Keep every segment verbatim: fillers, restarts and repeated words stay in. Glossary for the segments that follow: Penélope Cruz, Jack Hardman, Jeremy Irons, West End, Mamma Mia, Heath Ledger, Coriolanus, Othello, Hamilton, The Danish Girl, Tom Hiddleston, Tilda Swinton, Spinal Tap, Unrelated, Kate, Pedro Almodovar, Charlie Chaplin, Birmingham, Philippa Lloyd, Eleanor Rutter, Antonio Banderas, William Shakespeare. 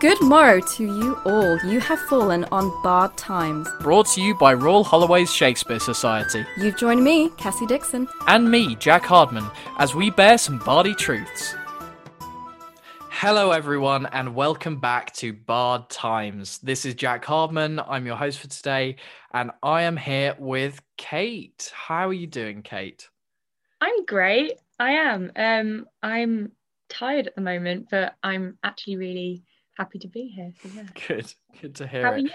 Good morrow to you all. You have fallen on Bard Times. Brought to you by Royal Holloway's Shakespeare Society. You've joined me, Cassie Dixon. And me, Jack Hardman, as we bear some bardy truths. Hello everyone and welcome back to Bard Times. This is Jack Hardman, I'm your host for today, and I am here with Kate. How are you doing, Kate? I'm great, I am. Um, I'm tired at the moment, but I'm actually really happy to be here. So yeah. Good, good to hear. How it. Are you?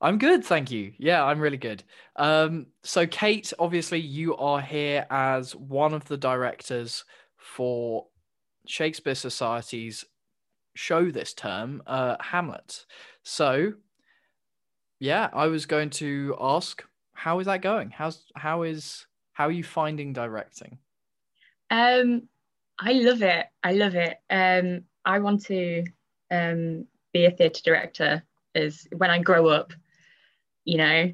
I'm good, thank you. Yeah, I'm really good. Um, so Kate, obviously you are here as one of the directors for Shakespeare Society's show this term, uh, Hamlet. So yeah, I was going to ask, how is that going? How's, how is, how are you finding directing? Um, I love it. I love it. Um, I want to um be a theatre director is when I grow up, you know.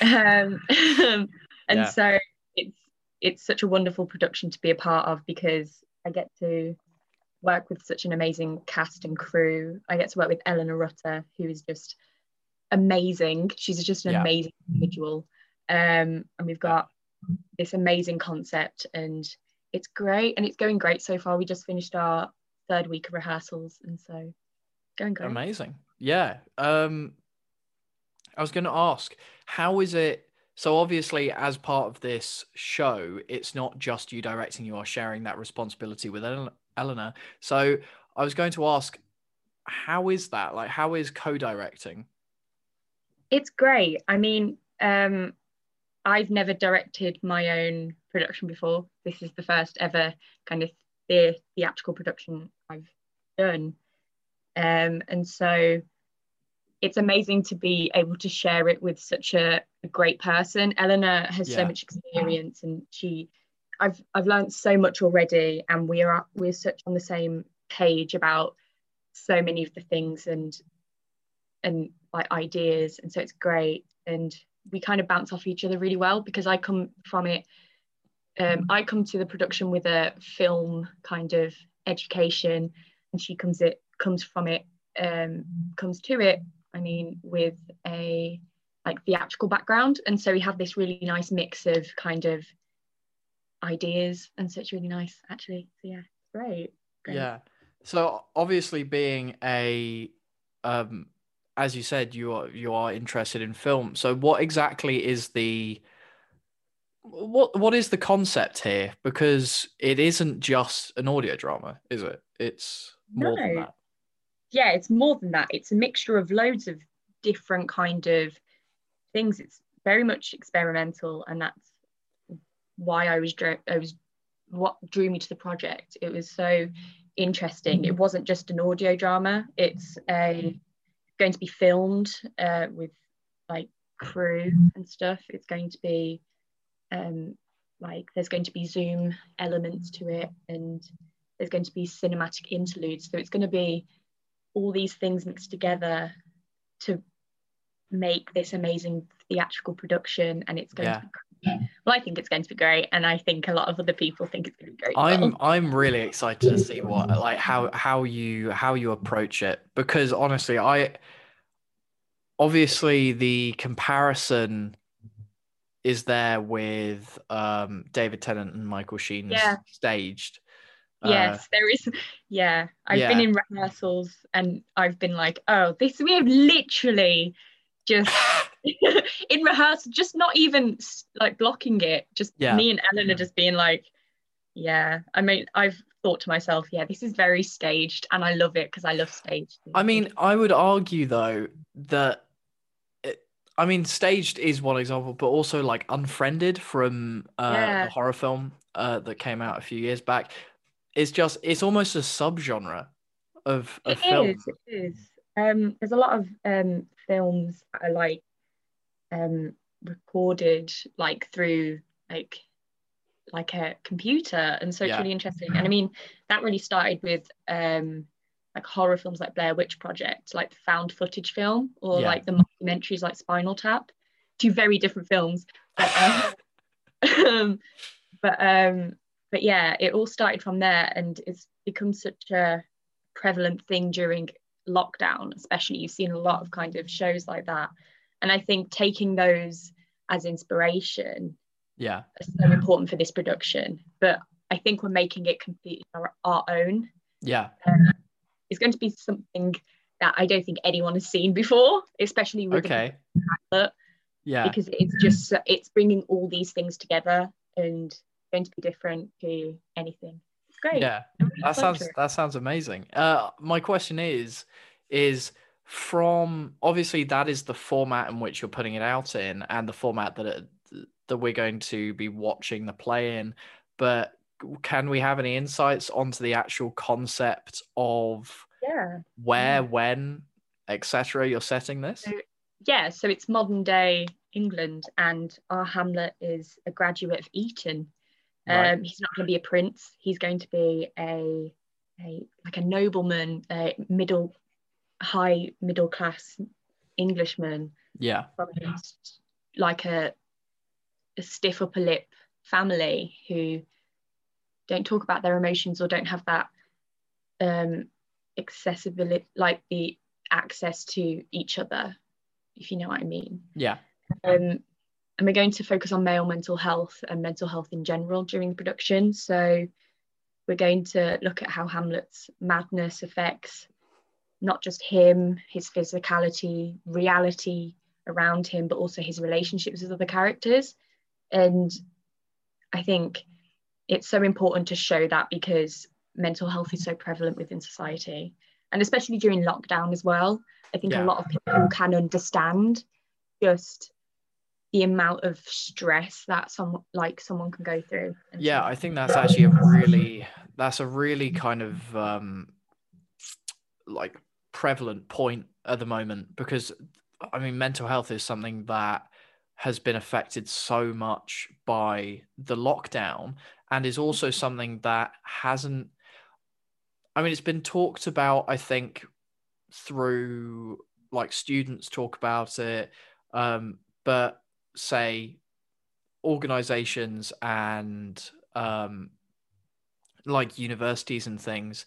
um and yeah. So it's it's such a wonderful production to be a part of because I get to work with such an amazing cast and crew. I get to work with Eleanor Rutter, who is just amazing. She's just an yeah. amazing individual. Um and we've got this amazing concept and it's great and it's going great so far. We just finished our third week of rehearsals and so going great. Amazing. Yeah. Um, I was going to ask, how is it? So obviously as part of this show, it's not just you directing, you are sharing that responsibility with Eleanor. So I was going to ask, how is that? Like, how is co-directing? It's great. I mean, um, I've never directed my own production before. This is the first ever kind of the theatrical production I've done. Um, and so it's amazing to be able to share it with such a, a great person. Eleanor has yeah. so much experience and she, I've I've learned so much already and we are, we're such on the same page about so many of the things and, and like ideas. And so it's great. And we kind of bounce off each other really well because I come from it. Um, I come to the production with a film kind of education and she comes it comes from it um, comes to it I mean with a like theatrical background, and so we have this really nice mix of kind of ideas and so it's really nice actually. So yeah, great, great. Yeah, so obviously being a um, as you said you are you are interested in film, so what exactly is the What what is the concept here? Because it isn't just an audio drama, is it? It's more no. than that. Yeah, it's more than that. It's a mixture of loads of different kind of things. It's very much experimental, and that's why I was I was what drew me to the project. It was so interesting. It wasn't just an audio drama. It's a going to be filmed uh, with like crew and stuff. It's going to be um like there's going to be Zoom elements to it and there's going to be cinematic interludes, so it's going to be all these things mixed together to make this amazing theatrical production and it's going yeah. to be great. Yeah. Well, I think it's going to be great and I think a lot of other people think it's going to be great. I'm well. I'm really excited to see what like how how you how you approach it because honestly I obviously the comparison is there with um, David Tennant and Michael Sheen yeah. staged. Yes, uh, there is. Yeah, I've yeah. been in rehearsals and I've been like, oh, this, we have literally just in rehearsal, just not even like blocking it. Just yeah. me and Eleanor yeah. just being like, yeah. I mean, I've thought to myself, yeah, this is very staged and I love it because I love staged. I mean, I would argue though that I mean, staged is one example, but also like Unfriended from uh, yeah. the horror film uh, that came out a few years back. It's just, it's almost a subgenre of, of it film. It is, it is. Um, there's a lot of um, films that are like um, recorded like through like like a computer, and so it's yeah. really interesting. And I mean, that really started with um, like horror films like Blair Witch Project, like the found footage film, or yeah. like the documentaries like Spinal Tap, two very different films. But um, but, um, but yeah, it all started from there and it's become such a prevalent thing during lockdown, especially. You've seen a lot of kind of shows like that. And I think taking those as inspiration yeah, is so important for this production. But I think we're making it completely our, our own. Yeah. Um, it's going to be something that I don't think anyone has seen before, especially with okay. the pilot. Yeah. Because it's just, it's bringing all these things together and going to be different to anything. It's great. Yeah. That sounds, that sounds amazing. Uh, my question is, is from, obviously that is the format in which you're putting it out in and the format that, it, that we're going to be watching the play in, but can we have any insights onto the actual concept of yeah. where, yeah. when, et cetera you're setting this? So, yeah, so it's modern day England, and our Hamlet is a graduate of Eton. Um, right. He's not going to be a prince. He's going to be a, a like a nobleman, a middle, high middle class Englishman. Yeah. From like a, a stiff upper lip family who don't talk about their emotions or don't have that um, accessibility, like the access to each other, if you know what I mean. Yeah. Um, and we're going to focus on male mental health and mental health in general during the production. So we're going to look at how Hamlet's madness affects not just him, his physicality, reality around him, but also his relationships with other characters. And I think it's so important to show that, because mental health is so prevalent within society, and especially during lockdown as well. I think yeah. a lot of people can understand just the amount of stress that some like someone can go through. And yeah, I think that's actually a really that's a really kind of um, like prevalent point at the moment, because I mean mental health is something that has been affected so much by the lockdown, and is also something that hasn't, I mean, it's been talked about, I think, through like students talk about it, um, but say organizations and um, like universities and things,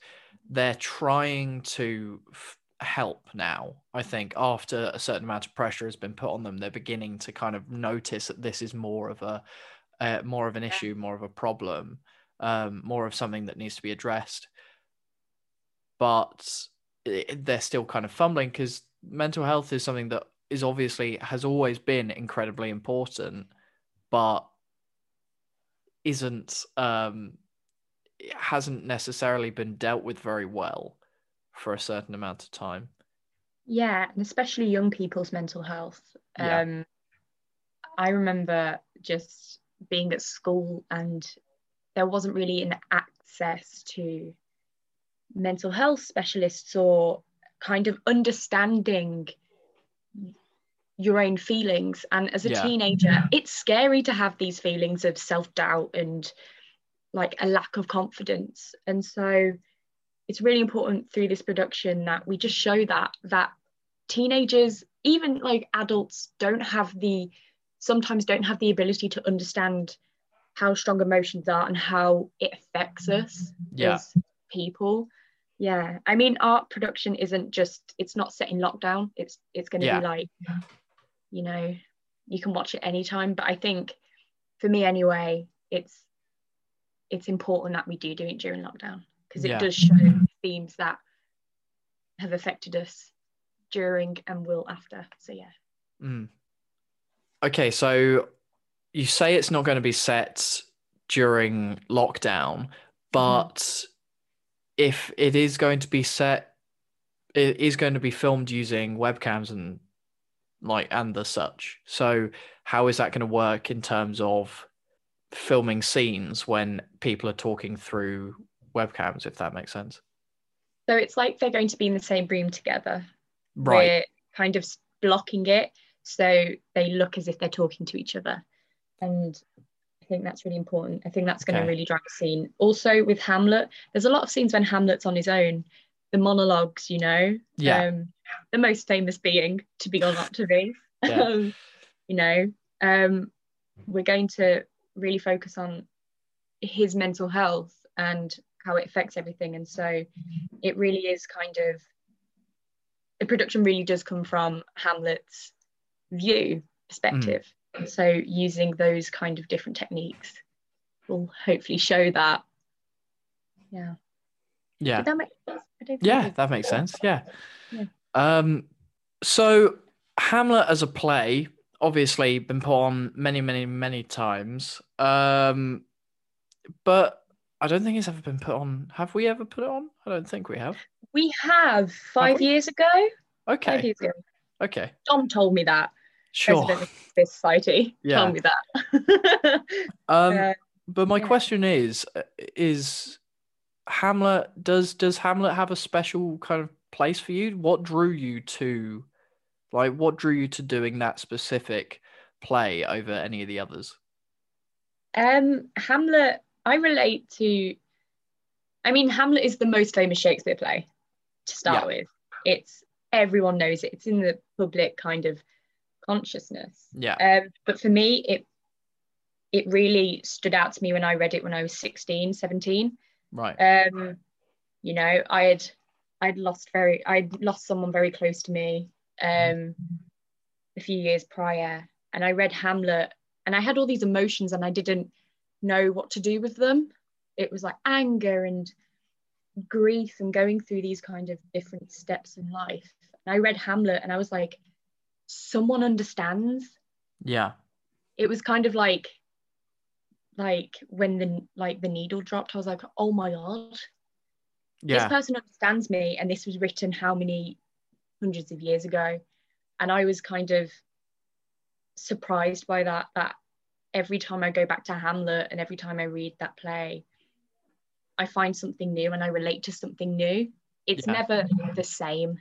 they're trying to f- help now. I think after a certain amount of pressure has been put on them, they're beginning to kind of notice that this is more of a uh, more of an issue, more of a problem, um, more of something that needs to be addressed. But it, they're still kind of fumbling, because mental health is something that is obviously has always been incredibly important, but isn't um, it hasn't necessarily been dealt with very well for a certain amount of time. Yeah, and especially young people's mental health. Yeah. Um, I remember just being at school and there wasn't really an access to mental health specialists or kind of understanding your own feelings. And as a yeah. teenager, it's scary to have these feelings of self-doubt and like a lack of confidence. And so it's really important through this production that we just show that that teenagers, even like adults, don't have the sometimes don't have the ability to understand how strong emotions are and how it affects us yeah. as people. Yeah, I mean, art production isn't just it's not set in lockdown. It's it's going to yeah. be like, you know, you can watch it anytime. But I think for me anyway, it's it's important that we do do it during lockdown, because it yeah. does show themes that have affected us during and will after. So, yeah. Mm. Okay, so you say it's not going to be set during lockdown, but mm. if it is going to be set, it is going to be filmed using webcams and like and the such. So how is that going to work in terms of filming scenes when people are talking through webcams, if that makes sense? So it's like they're going to be in the same room together. Right. We're kind of blocking it so they look as if they're talking to each other, and I think that's really important. I think that's going okay. to really drive the scene. Also with Hamlet, there's a lot of scenes when Hamlet's on his own, the monologues, you know, yeah. um, the most famous being To Be or Not To Be. Yeah. um, you know um, we're going to really focus on his mental health and how it affects everything. And so it really is kind of the production really does come from Hamlet's view perspective. Mm. So using those kind of different techniques will hopefully show that. Yeah. Yeah. Did that make sense? I don't yeah, think that makes sense. Yeah. yeah. Um, so Hamlet as a play, obviously been put on many, many, many times. Um, but I don't think it's ever been put on. Have we ever put it on? I don't think we have. We have five have we? years ago. Okay. Five years ago. Okay. Tom told me that. Sure. President of the Society yeah. told me that. um, uh, but my yeah. question is, is Hamlet, does does Hamlet have a special kind of place for you? What drew you to, like, what drew you to doing that specific play over any of the others? Um, Hamlet, I relate to, I mean, Hamlet is the most famous Shakespeare play to start yeah. with. It's, everyone knows it. It's in the public kind of consciousness. Yeah. Um, but for me, it it really stood out to me when I read it when I was sixteen, seventeen. Right. Um, you know, I had I'd lost very I'd lost someone very close to me um a few years prior, and I read Hamlet and I had all these emotions and I didn't know what to do with them. It was like anger and grief and going through these kind of different steps in life. And I read Hamlet and I was like, someone understands. Yeah. It was kind of like like when the like the needle dropped, I was like, oh my god, yeah. this person understands me. And this was written how many hundreds of years ago, and I was kind of surprised by that that every time I go back to Hamlet and every time I read that play, I find something new and I relate to something new. It's yeah. never the same.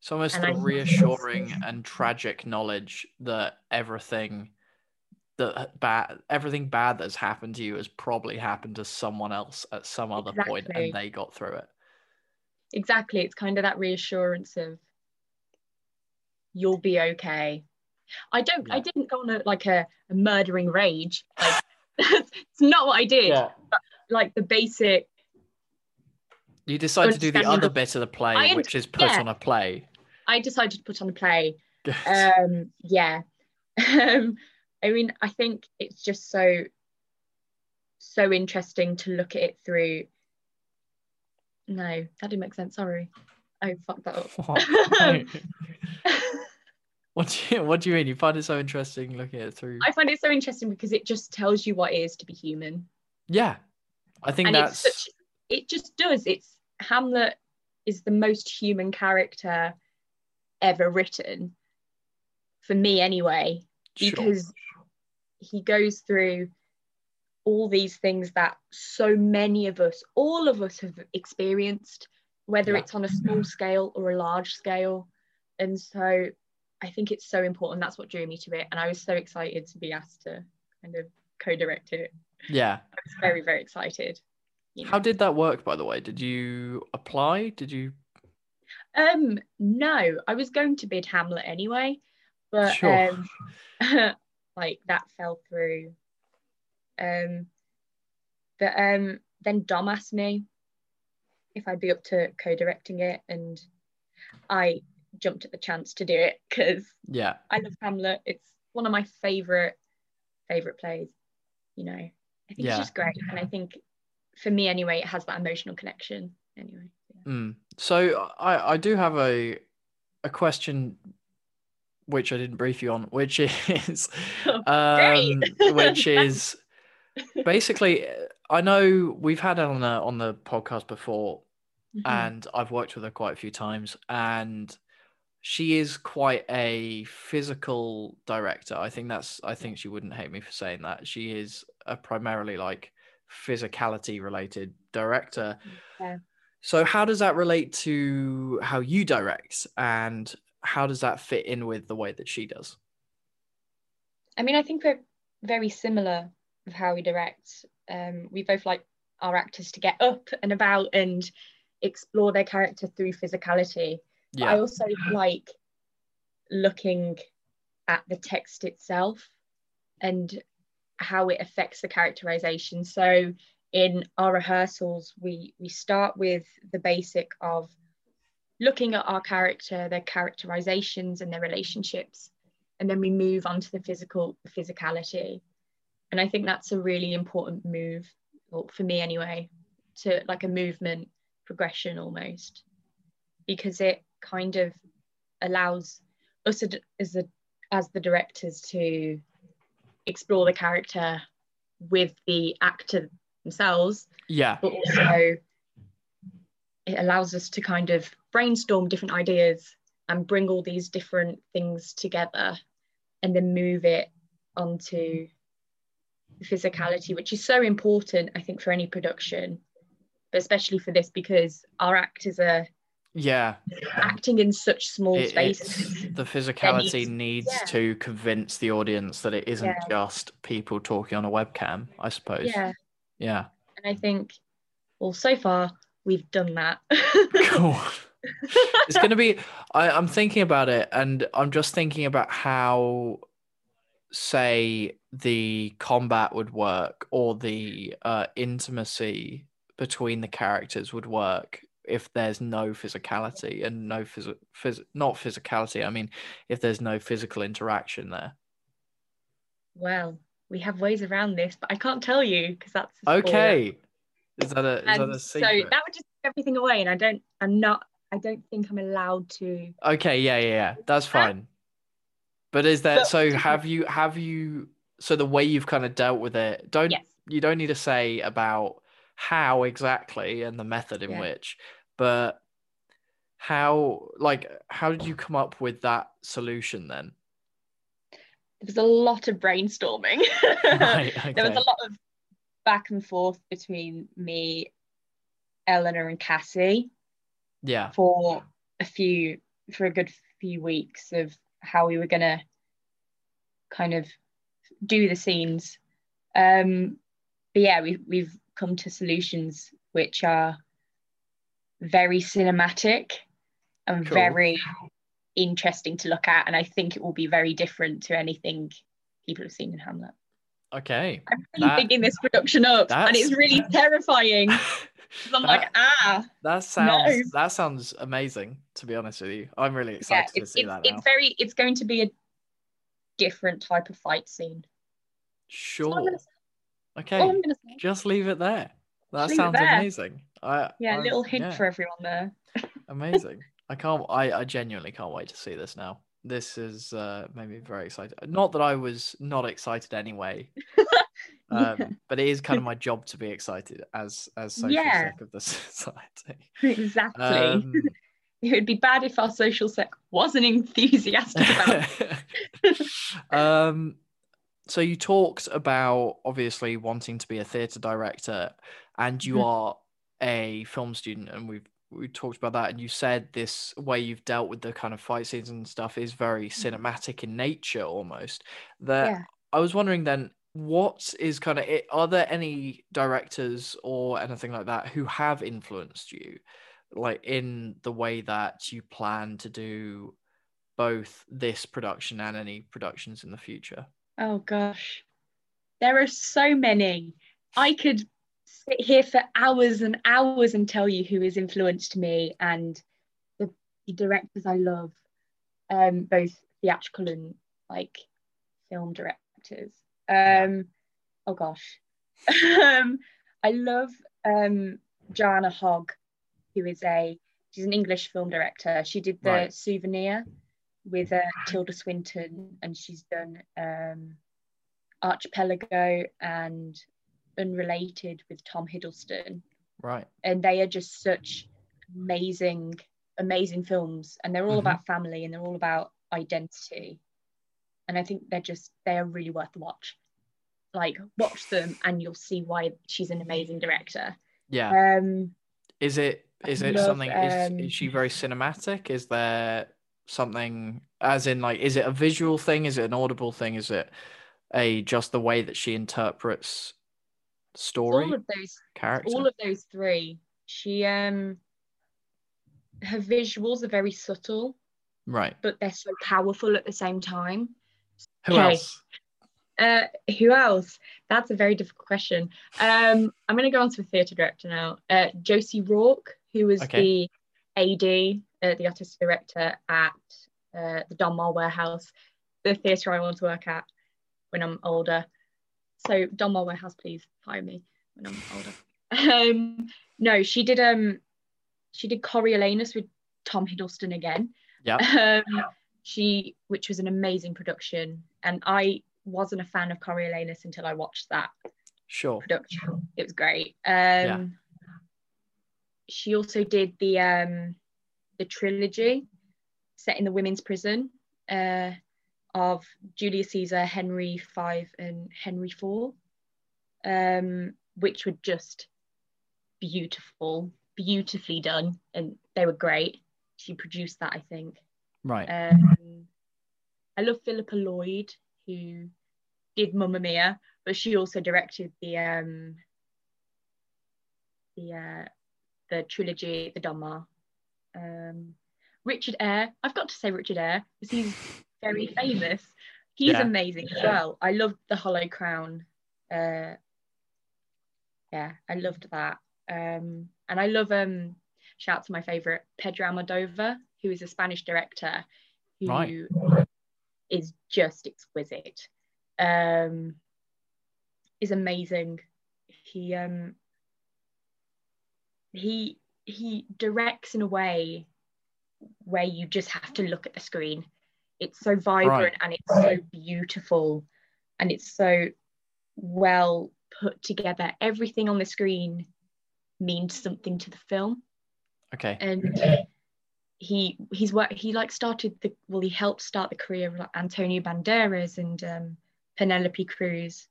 It's almost and a I reassuring and tragic knowledge that everything that bad everything bad that's happened to you has probably happened to someone else at some other exactly. point, and they got through it. Exactly. It's kind of that reassurance of you'll be okay. I don't yeah. I didn't go on a, like a, a murdering rage, like, it's not what I did yeah. but like the basic, you decide to do the other bit of the play I which is put yeah. on a play. I decided to put on a play. um yeah um I mean, I think it's just so, so interesting to look at it through. No, that didn't make sense. Sorry. I fucked that up. What? What do you, what do you mean? You find it so interesting looking at it through? I find it so interesting because it just tells you what it is to be human. Yeah. I think and that's... Such, it just does. It's Hamlet is the most human character ever written. For me, anyway. Because sure. he goes through all these things that so many of us, all of us have experienced, whether yeah. it's on a small yeah. scale or a large scale. And so I think it's so important. That's what drew me to it. And I was so excited to be asked to kind of co-direct it. Yeah. I was very, very excited. You know? How did that work, by the way? Did you apply? Did you? Um, no, I was going to bid Hamlet anyway. But sure. um, like that fell through. Um, but um, then Dom asked me if I'd be up to co-directing it, and I jumped at the chance to do it because yeah, I love Hamlet. It's one of my favourite favourite plays. You know, I think yeah. it's just great, and I think for me anyway, it has that emotional connection anyway. Yeah. Mm. So I I do have a a question. Which I didn't brief you on, which is, um, which is basically, I know we've had Eleanor on the podcast before, mm-hmm. and I've worked with her quite a few times, and she is quite a physical director. I think that's, I think she wouldn't hate me for saying that. She is a primarily like physicality related director. Yeah. So how does that relate to how you direct, and how does that fit in with the way that she does? I mean, I think we're very similar with how we direct. Um, we both like our actors to get up and about and explore their character through physicality. Yeah. I also like looking at the text itself and how it affects the characterization. So in our rehearsals, we, we start with the basic of looking at our character, their characterizations and their relationships, and then we move on to the physical the physicality. And I think that's a really important move, or for me anyway, to like a movement progression almost, because it kind of allows us as the as the directors to explore the character with the actor themselves. Yeah. But also it allows us to kind of brainstorm different ideas and bring all these different things together and then move it onto the physicality, which is so important, I think, for any production, but especially for this, because our actors are yeah acting in such small it, spaces. The physicality needs yeah. to convince the audience that it isn't yeah. just people talking on a webcam, I suppose. Yeah. Yeah. And I think, well, so far we've done that. Cool. It's going to be, I, I'm thinking about it, and I'm just thinking about how, say, the combat would work, or the uh, intimacy between the characters would work if there's no physicality and no phys, phys not physicality. I mean, if there's no physical interaction there. Well, we have ways around this, but I can't tell you because that's okay. Is that a, is that a secret? So that would just take everything away, and I don't. I'm not. I don't think I'm allowed to. Okay. Yeah. Yeah. Yeah. That's fine. But is that so? Have you? Have you? So the way you've kind of dealt with it, don't yes. you don't need to say about how exactly and the method in yeah. which, but how? Like, how did you come up with that solution then? There was a lot of brainstorming. Right, okay. There was a lot of back and forth between me, Eleanor, and Cassie. Yeah. For a few, for a good few weeks of how we were gonna kind of do the scenes. Um, but yeah, we, we've come to solutions which are very cinematic and cool. very interesting to look at, and I think it will be very different to anything people have seen in Hamlet. Okay. I'm really that, thinking this production up, and it's really terrifying. I'm that, like, ah. That sounds no. that sounds amazing, to be honest with you. I'm really excited yeah, to see it's, that. Now. It's very it's going to be a different type of fight scene. Sure. Okay. Just leave it there. That leave sounds there. Amazing. I, yeah, I, a little hint yeah. for everyone there. Amazing. I can't I, I genuinely can't wait to see this now. This is uh, made me very excited. Not that I was not excited anyway, um, yeah. but it is kind of my job to be excited as as social yeah. sec of the society. Exactly. Um, it would be bad if our social sec wasn't enthusiastic about it. um, so you talked about obviously wanting to be a theatre director, and you mm-hmm. are a film student, and we've we talked about that, and you said this way you've dealt with the kind of fight scenes and stuff is very cinematic in nature almost. That yeah. I was wondering then, what is kind of it, are there any directors or anything like that who have influenced you, like in the way that you plan to do both this production and any productions in the future? Oh gosh, there are so many. I could sit here for hours and hours and tell you who has influenced me and the, the directors I love, um, both theatrical and like film directors. Um, oh gosh, um, I love um, Joanna Hogg, who is a she's an English film director. She did the right. Souvenir with uh, Tilda Swinton, and she's done um, Archipelago and Unrelated with Tom Hiddleston, right? And they are just such amazing, amazing films, and they're all mm-hmm. about family, and they're all about identity, and I think they're just they are really worth the watch. Like, watch them, and you'll see why she's an amazing director. Yeah. Um, is it is I it love, something? Is, um, is she very cinematic? Is there something as in like is it a visual thing? Is it an audible thing? Is it a just the way that she interprets story, all of those characters, all of those three? She um her visuals are very subtle, right, but they're so powerful at the same time. Who okay. else uh who else that's a very difficult question. um I'm gonna go on to a theater director now, uh Josie Rourke, who was okay. the A D uh, the artistic director at uh, the Donmar Warehouse, the theatre I want to work at when I'm older. So Donmar Warehouse, please hire me when I'm older. Um, no, she did um, she did Coriolanus with Tom Hiddleston again. Yeah. Um, yeah. She, which was an amazing production, and I wasn't a fan of Coriolanus until I watched that. Sure. Production. It was great. Um, yeah. She also did the um, the trilogy set in the women's prison uh, of Julius Caesar, Henry Five, and Henry Four, um, which were just beautiful, beautifully done, and they were great. She produced that, I think. Right. Um, I love Philippa Lloyd, who did Mamma Mia, but she also directed the um, the uh, the trilogy, the Donmar. Um, Richard Eyre. I've got to say Richard Eyre because he's very famous. He's yeah. amazing as well. I loved The Hollow Crown. Uh, yeah, I loved that. Um, and I love um, shout out to my favourite Pedro Almodovar, who is a Spanish director who right. is just exquisite, um, is amazing. He um, he he directs in a way where you just have to look at the screen. It's so vibrant right. and it's so beautiful and it's so well put together. Everything on the screen means something to the film. Okay. And he he's work he like started the well he helped start the career of like Antonio Banderas and um Penelope Cruz,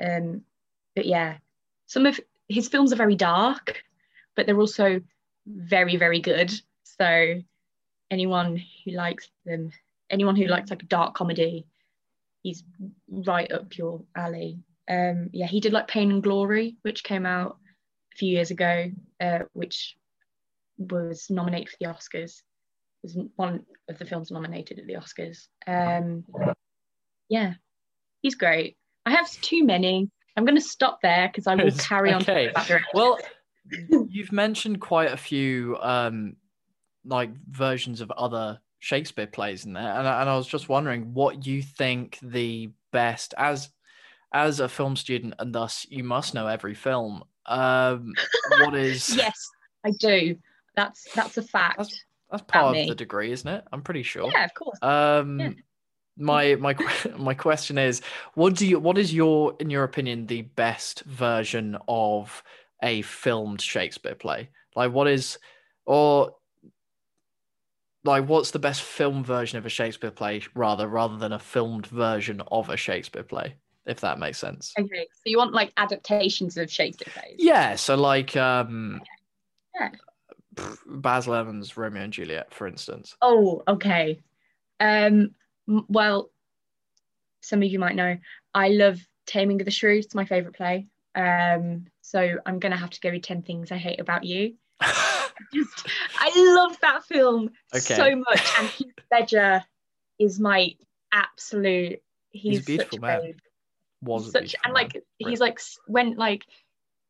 um but yeah, some of his films are very dark, but they're also very, very good. So anyone who likes them, anyone who likes like a dark comedy, he's right up your alley. Um yeah, he did like Pain and Glory, which came out a few years ago, uh which was nominated for the Oscars. It was one of the films nominated at the Oscars. Um, yeah, he's great. I have too many. I'm going to stop there because I will it's, carry on. Okay. About the well, you've mentioned quite a few um, like versions of other Shakespeare plays in there, and I, and I was just wondering what you think the best as as a film student, and thus you must know every film. Um, what is? Yes, I do. That's that's a fact. That's, that's part of the degree, isn't it? I'm pretty sure. Yeah, of course. Um, yeah. My my my question is, what do you? What is your, in your opinion, the best version of a filmed Shakespeare play? Like, what is, or like, what's the best film version of a Shakespeare play, rather rather than a filmed version of a Shakespeare play? If that makes sense. Okay, so you want like adaptations of Shakespeare plays? Yeah. So like, um, yeah. yeah. Baz Luhrmann's Romeo and Juliet, for instance. Oh, okay. Um, well, some of you might know, I love Taming of the Shrew. It's my favourite play. Um, so I'm going to have to go with ten Things I Hate About You. Just, I love that film okay. so much. And Heath Ledger is my absolute... He's, he's beautiful, such man. Was he's such, beautiful and like, man. He's like, when like...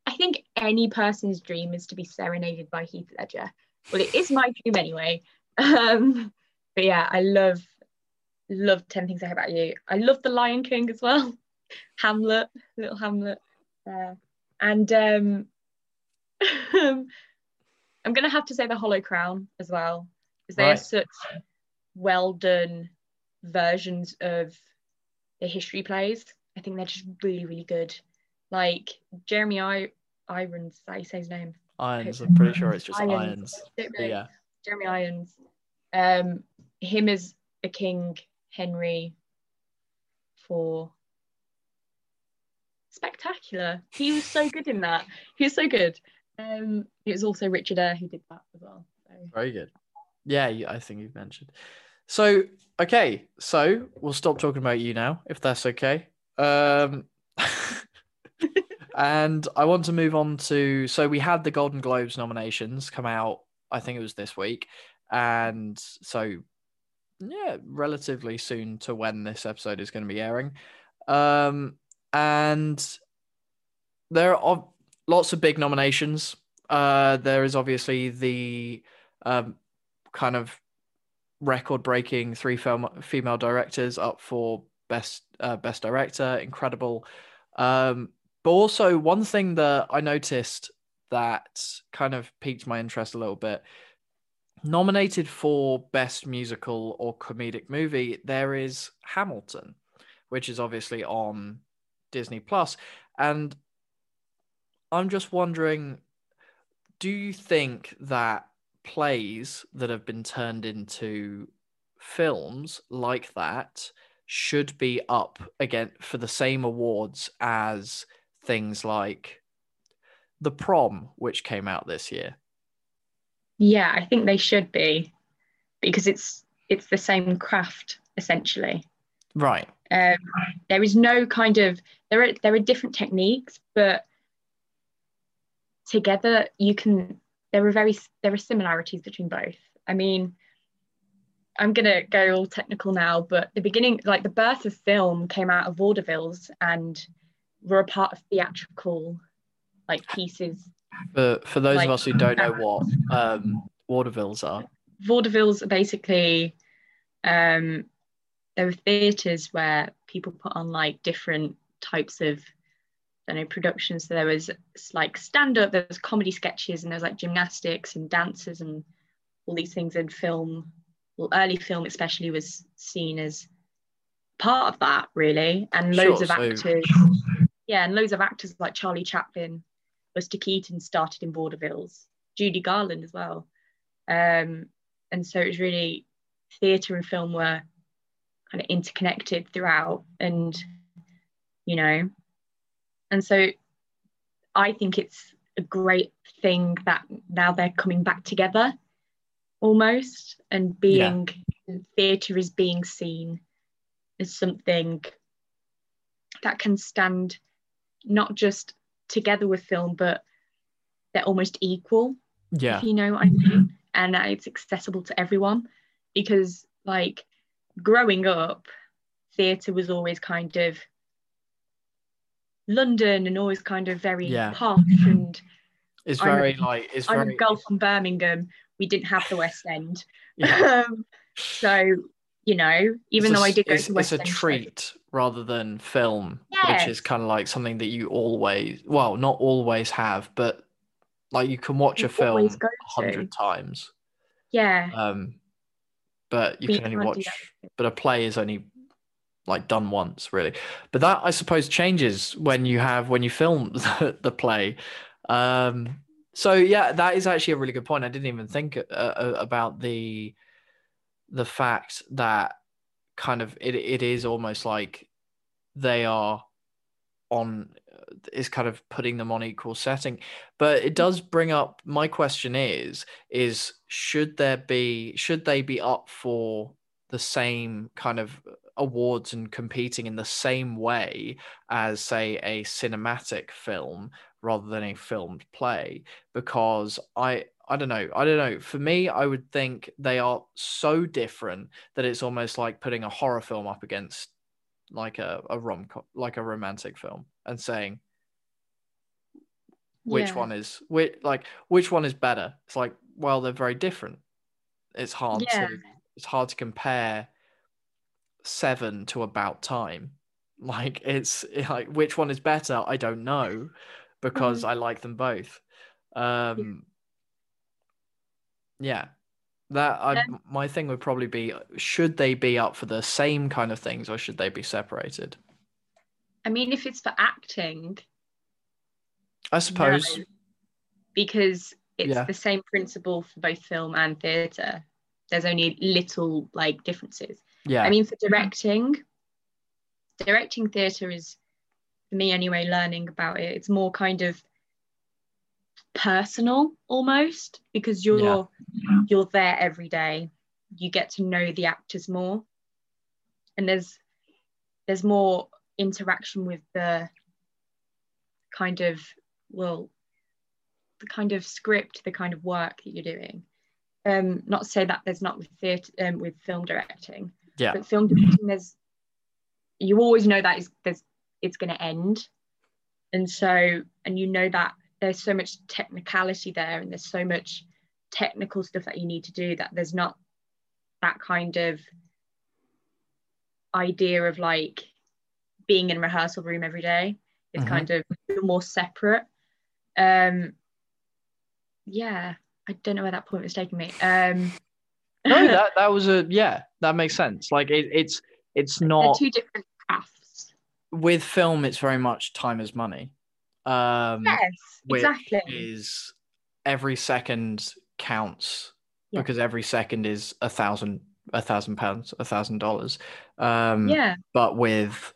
I think any person's dream is to be serenaded by Heath Ledger. Well, it is my dream anyway. Um, but yeah, I love, love ten Things I Hate About You. I love The Lion King as well. Hamlet, little Hamlet. Uh, and um, I'm going to have to say The Hollow Crown as well, because they right. are such well-done versions of the history plays. I think they're just really, really good. Like Jeremy I- Irons, is that you say his name? Irons, I'm pretty sure it's just Irons. Irons. Yeah. Jeremy Irons. Um, him as the King Henry Four. Spectacular. He was so good in that. He was so good. Um, it was also Richard Eyre who did that as well. So. Very good. Yeah, I think you've mentioned. So, okay. So we'll stop talking about you now, if that's okay. Um... And I want to move on to, so we had the Golden Globes nominations come out, I think it was this week. And so, yeah, relatively soon to when this episode is going to be airing. Um, and there are lots of big nominations. Uh, there is obviously the um, kind of record-breaking three film, female directors up for best uh, best director. Incredible. Um, but also one thing that I noticed that kind of piqued my interest a little bit, nominated for best musical or comedic movie, there is Hamilton, which is obviously on Disney Plus. And I'm just wondering, do you think that plays that have been turned into films like that should be up again for the same awards as things like The Prom, which came out this year? Yeah, I think they should be, because it's it's the same craft essentially. Right. Um, there is no kind of there are there are different techniques, but together you can. There are very there are similarities between both. I mean, I'm gonna go all technical now, but the beginning, like the birth of film, came out of vaudevilles and were a part of theatrical like pieces. For for those like, of us who don't know what um, vaudevilles are, vaudevilles are basically um, there were theatres where people put on like different types of, I don't know, productions. So there was like stand-up, there was comedy sketches, and there was like gymnastics and dances and all these things in film. Well, early film especially was seen as part of that, really. And loads sure, of so. actors, yeah, and loads of actors like Charlie Chaplin, Buster Keaton started in vaudevilles, Judy Garland as well. Um, and so it was really theatre and film were kind of interconnected throughout, and, you know, and so I think it's a great thing that now they're coming back together almost, and being yeah. theatre is being seen as something that can stand not just together with film, but they're almost equal, yeah, if you know what I mean. And it's accessible to everyone, because like growing up, theatre was always kind of London and always kind of very yeah. posh, and it's very I'm, like it's I'm very Gulf from Birmingham. We didn't have the West End, yeah. um, so you know, even it's though a, I did go to West End, it's a treat shows. rather than film, yes. which is kind of like something that you always, well, not always have, but like you can watch you a film a hundred times, yeah. Um, but you but can you only watch, but a play is only like done once, really. But that, I suppose, changes when you have when you film the, the play. Um, so yeah, that is actually a really good point. I didn't even think uh, about the the fact that kind of it it is almost like they are on is kind of putting them on equal setting. But it does bring up my question: is is should there be should they be up for the same kind of awards and competing in the same way as, say, a cinematic film rather than a filmed play? Because I I don't know I don't know for me, I would think they are so different that it's almost like putting a horror film up against like a, a rom like a romantic film and saying which yeah. one is which like which one is better. It's like, well, they're very different. It's hard yeah. to it's hard to compare Seven to About Time. Like, it's like, which one is better? I don't know, because mm. I like them both. Um yeah, that I, um, my thing would probably be, should they be up for the same kind of things, or should they be separated? I mean, if it's for acting, I suppose no, because it's yeah. the same principle for both film and theatre. There's only little like differences. Yeah. I mean, for directing, directing theatre is, for me anyway, learning about it, it's more kind of personal almost, because you're yeah. you're there every day. You get to know the actors more, and there's there's more interaction with the kind of well, the kind of script, the kind of work that you're doing. Um, not to say that there's not with theatre, um, with film directing. Yeah. But film directing, there's you always know that is there's it's going to end, and so and you know that there's so much technicality there, and there's so much technical stuff that you need to do, that there's not that kind of idea of like being in a rehearsal room every day. It's mm-hmm. kind of more separate. Um, yeah, I don't know where that point was taking me. Um, no, that that was a yeah, that makes sense. Like it, it's it's not two different crafts. With film, it's very much time is money. Um, yes, which exactly. Is every second counts yeah. because every second is a thousand, a thousand pounds, a thousand dollars. Um, yeah. But with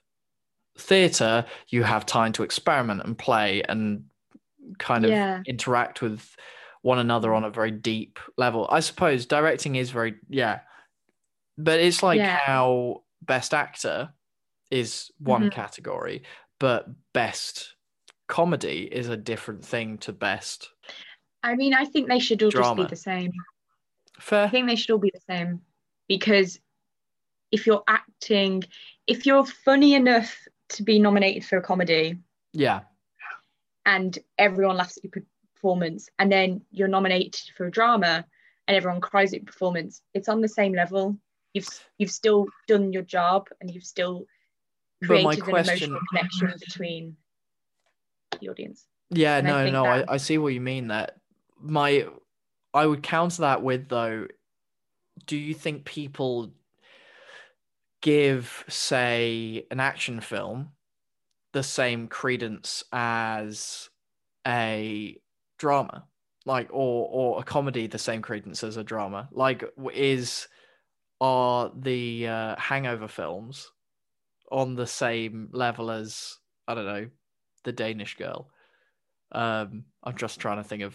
theatre, you have time to experiment and play and kind of yeah. interact with one another on a very deep level. I suppose directing is very yeah, but it's like yeah. how best actor is one mm-hmm. category, but best comedy is a different thing to best. I mean, I think they should all drama. just be the same. Fair. I think they should all be the same, because if you're acting, if you're funny enough to be nominated for a comedy, yeah, and everyone laughs at your performance, and then you're nominated for a drama and everyone cries at your performance, it's on the same level. You've you've still done your job and you've still created an question... emotional connection between the audience. Yeah, and no, I no, that... I, I see what you mean there. My, I would counter that with, though, do you think people give, say, an action film the same credence as a drama, like, or or a comedy the same credence as a drama? Like, is are the uh, Hangover films on the same level as, I don't know, The Danish Girl? Um, I'm just trying to think of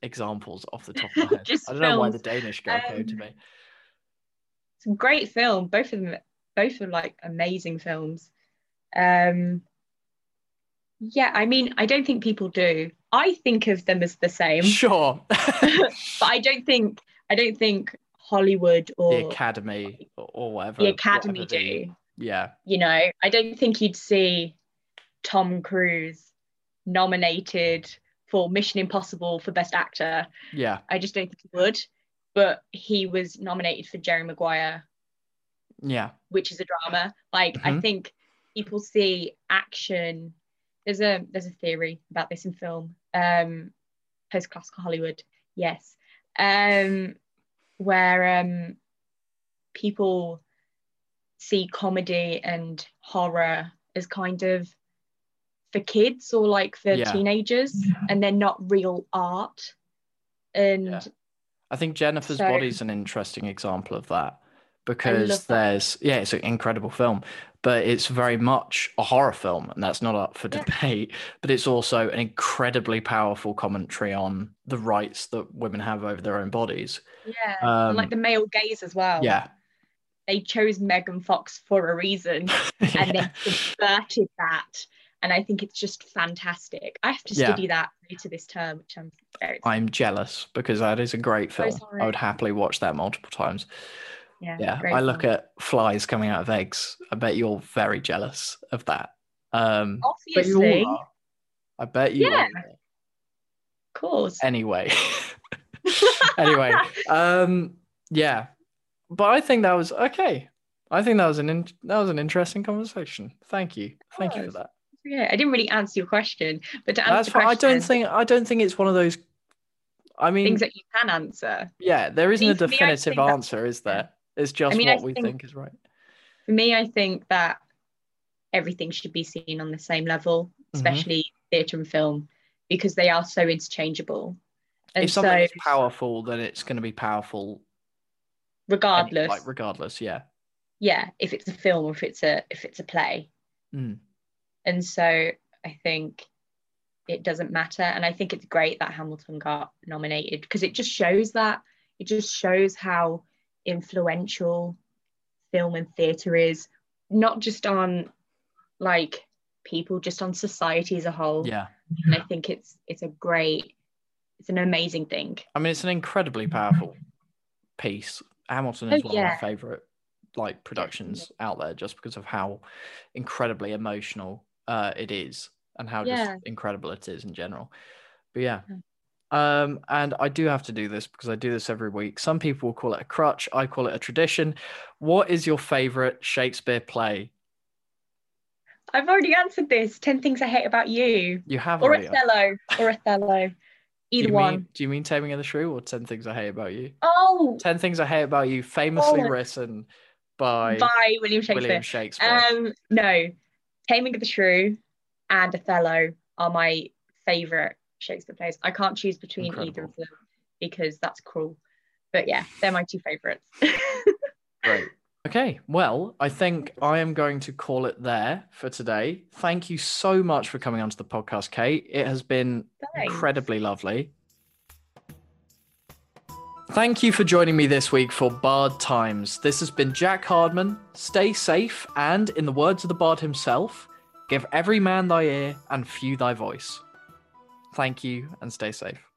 examples off the top of my head. I don't know films. Why The Danish Girl um, came to me. It's a great film. Both of them, both are like amazing films. Um, yeah, I mean, I don't think people do. I think of them as the same. Sure. But I don't think I don't think Hollywood or the Academy or, or whatever. The Academy whatever do. They, yeah. You know, I don't think you'd see Tom Cruise nominated for Mission Impossible for Best Actor. Yeah. I just don't think he would. But he was nominated for Jerry Maguire. Yeah. Which is a drama. Like, mm-hmm. I think people see action. There's a there's a theory about this in film. Um, post-classical Hollywood, yes. Um, where um, people see comedy and horror as kind of for kids or like for yeah. teenagers, yeah. and they're not real art. And yeah. I think Jennifer's so, Body's an interesting example of that, because there's that. yeah, it's an incredible film, but it's very much a horror film, and that's not up for yeah. debate, but it's also an incredibly powerful commentary on the rights that women have over their own bodies. Yeah, um, and like the male gaze as well. Yeah. They chose Megan Fox for a reason, and yeah. they subverted that. And I think it's just fantastic. I have to study yeah. that later this term, which I'm very excited. I'm jealous, because that is a great film. Oh, I would happily watch that multiple times. Yeah, yeah. I look film. at flies coming out of eggs. I bet you're very jealous of that. Um, Obviously. You are. I bet you yeah. are. Of course. Anyway. anyway. Um, yeah. But I think that was okay. I think that was an in- that was an interesting conversation. Thank you. Thank you for that. Yeah, I didn't really answer your question, but to answer That's the question, I don't think I don't think it's one of those. I mean, things that you can answer. Yeah, there isn't I mean, a definitive me, answer, is there? It's just I mean, what I we think, think is right. For me, I think that everything should be seen on the same level, especially mm-hmm. theatre and film, because they are so interchangeable. And if something so, is powerful, then it's going to be powerful, regardless. Any, like regardless, yeah. Yeah, if it's a film or if it's a if it's a play. Mm. And so I think it doesn't matter. And I think it's great that Hamilton got nominated, because it just shows that. It just shows how influential film and theatre is, not just on, like, people, just on society as a whole. Yeah. And I think it's it's a great, it's an amazing thing. I mean, it's an incredibly powerful piece. Hamilton is oh, one yeah. of my favourite, like, productions out there, just because of how incredibly emotional uh it is, and how yeah. just incredible it is in general. But yeah, Um, and I do have to do this because I do this every week. Some people will call it a crutch. I call it a tradition. What is your favorite Shakespeare play? I've already answered this. ten Things I Hate About You. You have or already. Othello. Or Othello. Either do one. Mean, do you mean Taming of the Shrew or ten Things I Hate About You? Oh. ten Things I Hate About You, famously oh. written by, by William Shakespeare. William Shakespeare. Um, no. Taming of the Shrew and Othello are my favourite Shakespeare plays. I can't choose between Incredible. either of them because that's cruel. But yeah, they're my two favourites. Great. Okay, well, I think I am going to call it there for today. Thank you so much for coming onto the podcast, Kate. It has been Thanks. incredibly lovely. Thank you for joining me this week for Bard Times. This has been Jack Hardman. Stay safe, and in the words of the Bard himself, give every man thy ear and few thy voice. Thank you, and stay safe.